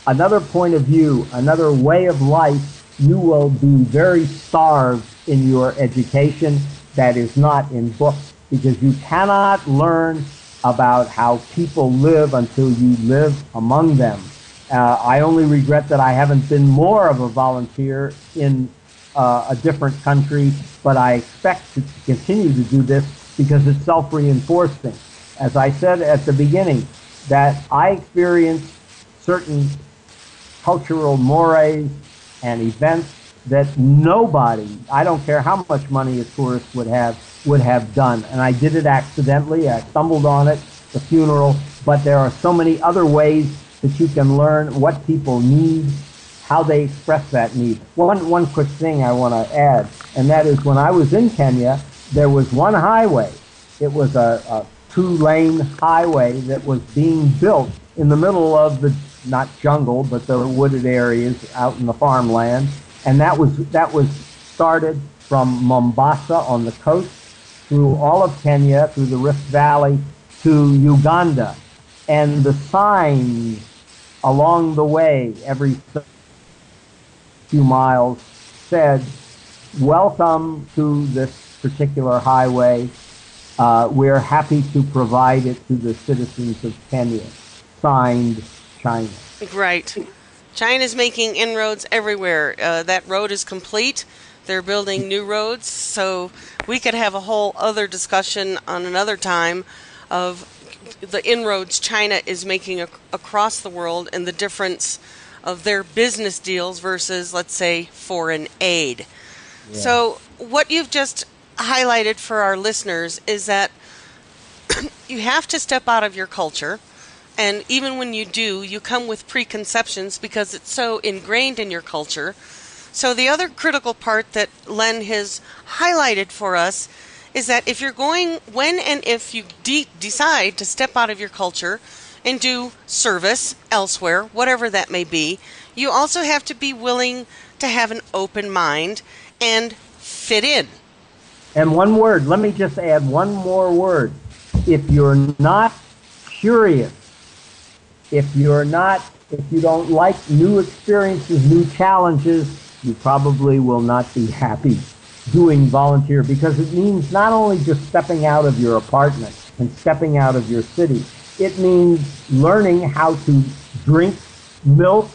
another point of view, another way of life, you will be very starved in your education that is not in books, because you cannot learn about how people live until you live among them. Uh, I only regret that I haven't been more of a volunteer in uh, a different country, but I expect to continue to do this because it's self-reinforcing. As I said at the beginning, that I experience certain cultural mores and events that nobody, I don't care how much money a tourist would have, would have done. And I did it accidentally. I stumbled on it, the funeral. But there are so many other ways that you can learn what people need, how they express that need. One one quick thing I want to add, and that is, when I was in Kenya, there was one highway. It was a, a two-lane highway that was being built in the middle of the, not jungle, but the wooded areas out in the farmland. And that was that was started from Mombasa on the coast through all of Kenya, through the Rift Valley, to Uganda. And the signs along the way, every few miles, said, "Welcome to this particular highway. Uh, we're happy to provide it to the citizens of Kenya." Signed, China. Right. China's making inroads everywhere. Uh, that road is complete. They're building new roads, so we could have a whole other discussion on another time of the inroads China is making ac- across the world, and the difference of their business deals versus, let's say, foreign aid. Yeah. So what you've just highlighted for our listeners is that you have to step out of your culture, and even when you do, you come with preconceptions because it's so ingrained in your culture. So the other critical part that Len has highlighted for us is that if you're going, when and if you de- decide to step out of your culture and do service elsewhere, whatever that may be, you also have to be willing to have an open mind and fit in. And one word, let me just add one more word. If you're not curious, if you're not, if you don't like new experiences, new challenges, you probably will not be happy doing volunteer, because it means not only just stepping out of your apartment and stepping out of your city, it means learning how to drink milk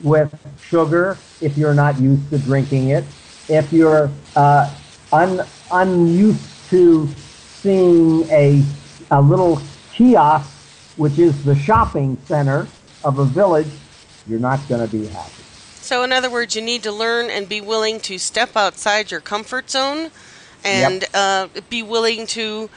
with sugar if you're not used to drinking it, if you're uh, un unused to seeing a a little kiosk, which is the shopping center of a village, you're not going to be happy. So in other words, you need to learn and be willing to step outside your comfort zone and yep. uh, be willing to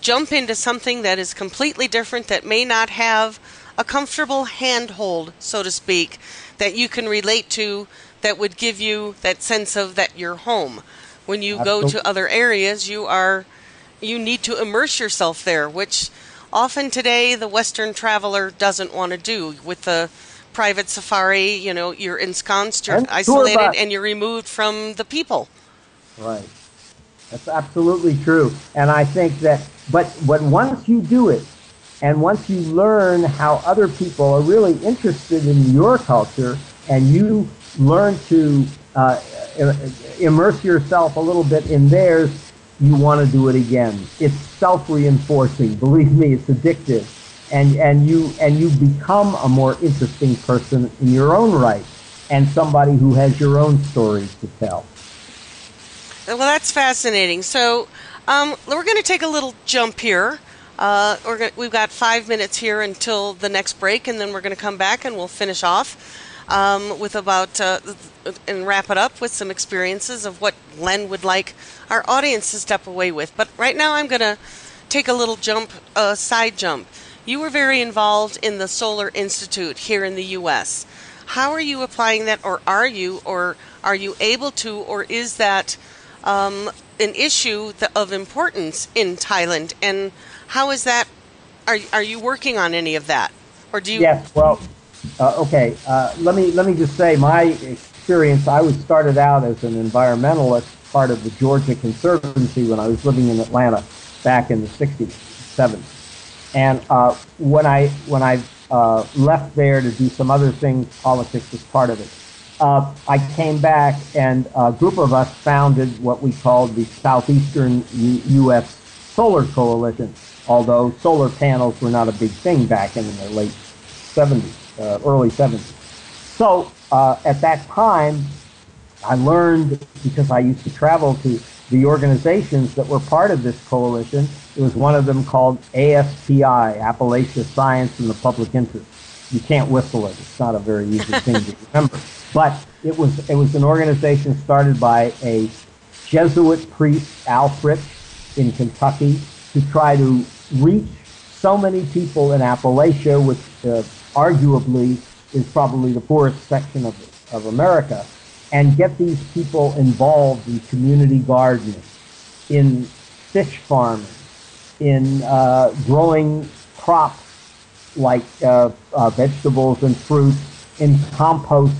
jump into something that is completely different, that may not have a comfortable handhold, so to speak, that you can relate to, that would give you that sense of that you're home. When you Absolutely. Go to other areas, you are you need to immerse yourself there, which often today the Western traveler doesn't want to do. With the private safari, you know, you're ensconced, you're and isolated, and you're removed from the people. Right. That's absolutely true. And I think that, but when once you do it, and once you learn how other people are really interested in your culture, and you learn to uh, immerse yourself a little bit in theirs, you want to do it again. It's self-reinforcing. Believe me, it's addictive. And, and you and you become a more interesting person in your own right, and somebody who has your own stories to tell. Well, that's fascinating. So um, we're going to take a little jump here. Uh, we're gonna, we've got five minutes here until the next break, and then we're going to come back and we'll finish off um, with about uh, and wrap it up with some experiences of what Len would like our audience to step away with. But right now, I'm going to take a little jump, a uh, side jump. You were very involved in the Solar Institute here in the U S How are you applying that, or are you, or are you able to, or is that um, an issue of importance in Thailand? And how is that? Are are you working on any of that, or do you? Yes. Well, uh, okay. Uh, let me let me just say my experience. I was started out as an environmentalist, part of the Georgia Conservancy when I was living in Atlanta back in the sixties, seventies. And uh, when I when I uh, left there to do some other things, politics was part of it. Uh, I came back, and a group of us founded what we called the Southeastern U- U.S. Solar Coalition, although solar panels were not a big thing back in the late seventies, uh, early seventies. So uh, at that time, I learned, because I used to travel to the organizations that were part of this coalition. It was one of them called A S P I, Appalachia Science and the Public Interest. You can't whistle it. It's not a very easy thing to remember. But it was it was an organization started by a Jesuit priest, Al Fritsch, in Kentucky, to try to reach so many people in Appalachia, which uh, arguably is probably the poorest section of, of America, and get these people involved in community gardening, in fish farming, in uh, growing crops like uh, uh, vegetables and fruits, in compost,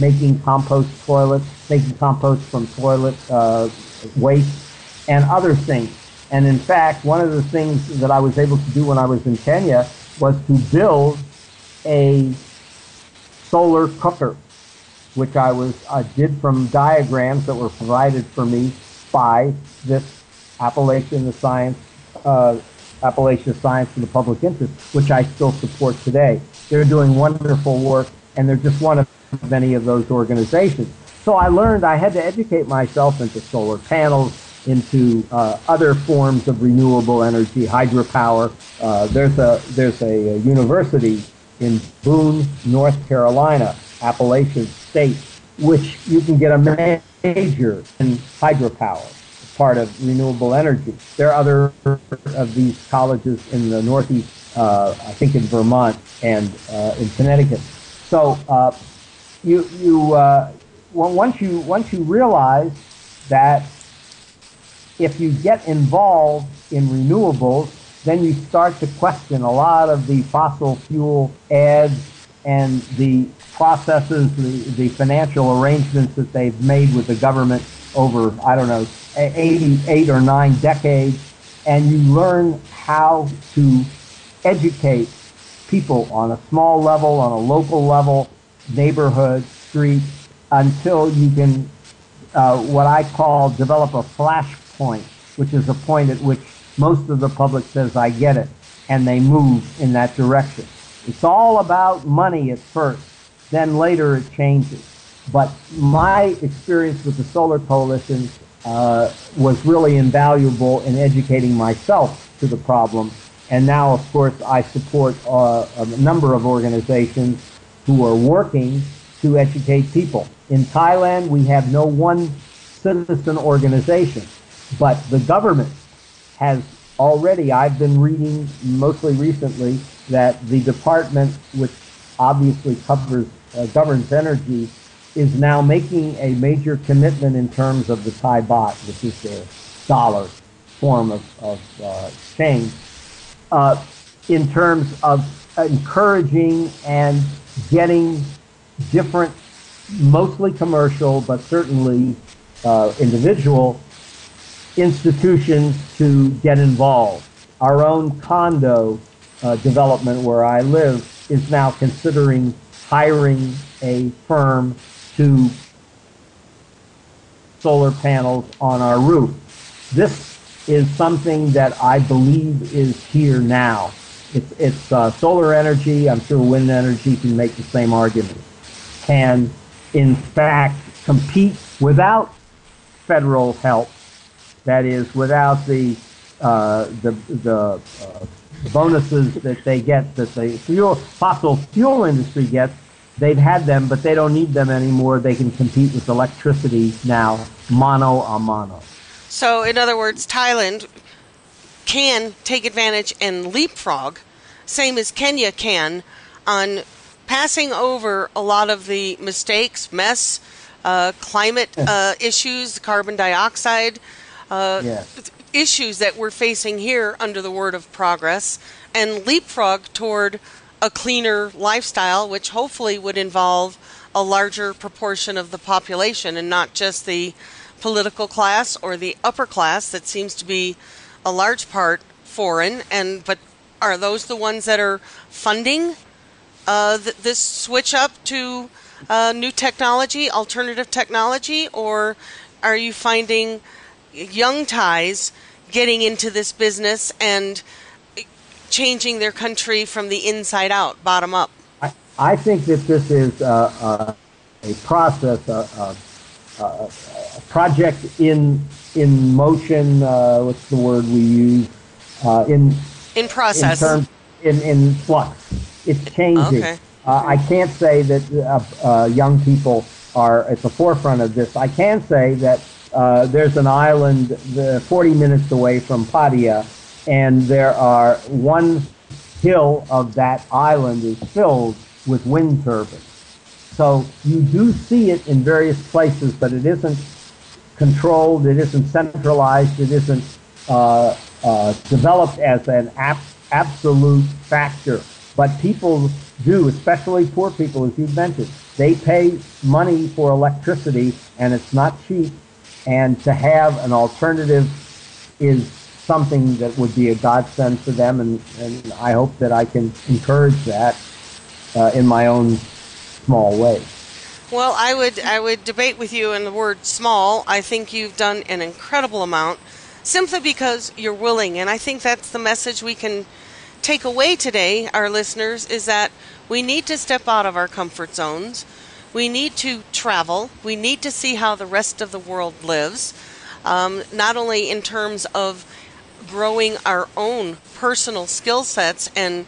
making compost toilets, making compost from toilet uh, waste, and other things. And in fact, one of the things that I was able to do when I was in Kenya was to build a solar cooker, which I was I did from diagrams that were provided for me by this Appalachian Science, uh, Appalachian Science and the Public Interest, which I still support today. They're doing wonderful work, and they're just one of many of those organizations. So I learned I had to educate myself into solar panels, into uh, other forms of renewable energy, hydropower. Uh, there's a there's a university in Boone, North Carolina, Appalachian State, which you can get a major in hydropower, part of renewable energy. There are other of these colleges in the Northeast, uh, I think in Vermont and uh, in Connecticut. So uh, you you uh, well, once you once you realize that if you get involved in renewables, then you start to question a lot of the fossil fuel ads and the processes, the, the financial arrangements that they've made with the government over, I don't know, eighty-eight or nine decades, and you learn how to educate people on a small level, on a local level, neighborhood, street, until you can, uh, what I call, develop a flash point, which is a point at which most of the public says, I get it, and they move in that direction. It's all about money at first, then later it changes. But my experience with the Solar Coalition uh, was really invaluable in educating myself to the problem. And now, of course, I support uh, a number of organizations who are working to educate people. In Thailand, we have no one citizen organization, but the government has already, I've been reading mostly recently, that the department, which obviously covers, uh, governs energy, is now making a major commitment in terms of the Thai baht, which is their dollar form of, of uh, exchange, uh, in terms of encouraging and getting different, mostly commercial, but certainly uh, individual institutions to get involved. Our own condo uh, development where I live is now considering hiring a firm to solar panels on our roof. This is something that I believe is here now. It's, it's uh, solar energy, I'm sure wind energy can make the same argument, can in fact compete without federal help, that is without the, uh, the, the uh, bonuses that they get, that the fuel, fossil fuel industry gets. They've had them, but they don't need them anymore. They can compete with electricity now, mano a mano. So, in other words, Thailand can take advantage and leapfrog, same as Kenya can, on passing over a lot of the mistakes, mess, uh, climate uh, issues, carbon dioxide uh, yes. issues that we're facing here under the word of progress, and leapfrog toward a cleaner lifestyle, which hopefully would involve a larger proportion of the population and not just the political class or the upper class that seems to be a large part foreign. And but are those the ones that are funding uh, th- this switch up to uh, new technology, alternative technology, or are you finding young Thais getting into this business and changing their country from the inside out, bottom up? I, I think that this is uh, a, a process, a, a, a project in in motion. Uh, what's the word we use? Uh, in in process. In, terms, in in flux. It's changing. Okay. Uh, I can't say that uh, uh, young people are at the forefront of this. I can say that uh, there's an island the, forty minutes away from Pattaya, and there are one hill of that island is filled with wind turbines. So you do see it in various places, but it isn't controlled, it isn't centralized, it isn't uh, uh, developed as an ab- absolute factor. But people do, especially poor people, as you mentioned. They pay money for electricity, and it's not cheap. And to have an alternative is something that would be a godsend for them, and, and I hope that I can encourage that uh, in my own small way. Well, I would I would debate with you in the word small. I think you've done an incredible amount simply because you're willing, and I think that's the message we can take away today, our listeners, is that we need to step out of our comfort zones. We need to travel. We need to see how the rest of the world lives, um, not only in terms of growing our own personal skill sets and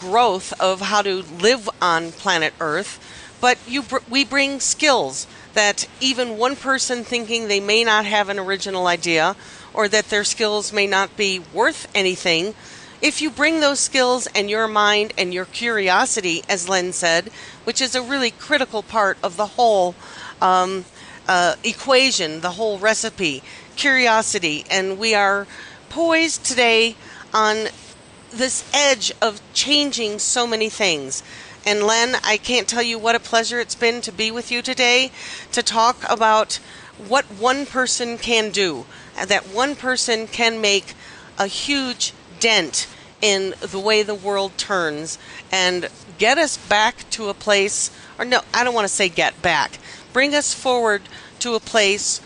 growth of how to live on planet Earth, but you br- we bring skills that even one person thinking they may not have an original idea or that their skills may not be worth anything. If you bring those skills and your mind and your curiosity, as Len said, which is a really critical part of the whole um, uh, equation, the whole recipe, curiosity, and we are poised today on this edge of changing so many things. And Len, I can't tell you what a pleasure it's been to be with you today to talk about what one person can do, that one person can make a huge dent in the way the world turns and get us back to a place, or no, I don't want to say get back, bring us forward to a place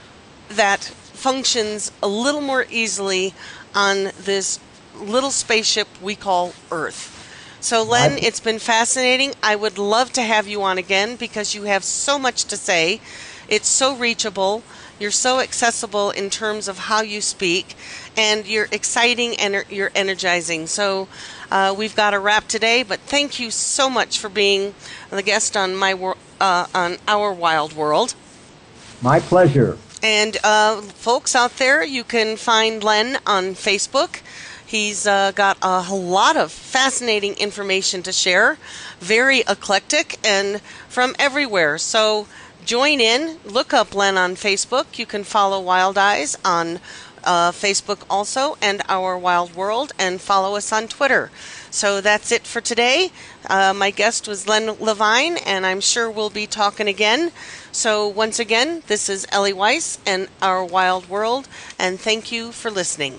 that functions a little more easily on this little spaceship we call Earth. So, Len, it's been fascinating. I would love to have you on again because you have so much to say. It's so reachable. You're so accessible in terms of how you speak, and you're exciting and you're energizing. So uh, we've got a wrap today, but thank you so much for being the guest on my uh, on Our Wild World. My pleasure. And uh, folks out there, you can find Len on Facebook. He's uh, got a lot of fascinating information to share, very eclectic and from everywhere. So join in, look up Len on Facebook. You can follow Wild Eyes on uh, Facebook also, and Our Wild World, and follow us on Twitter. So that's it for today. Uh, my guest was Len Levine, and I'm sure we'll be talking again. So once again, this is Ellie Weiss and Our Wild World, and thank you for listening.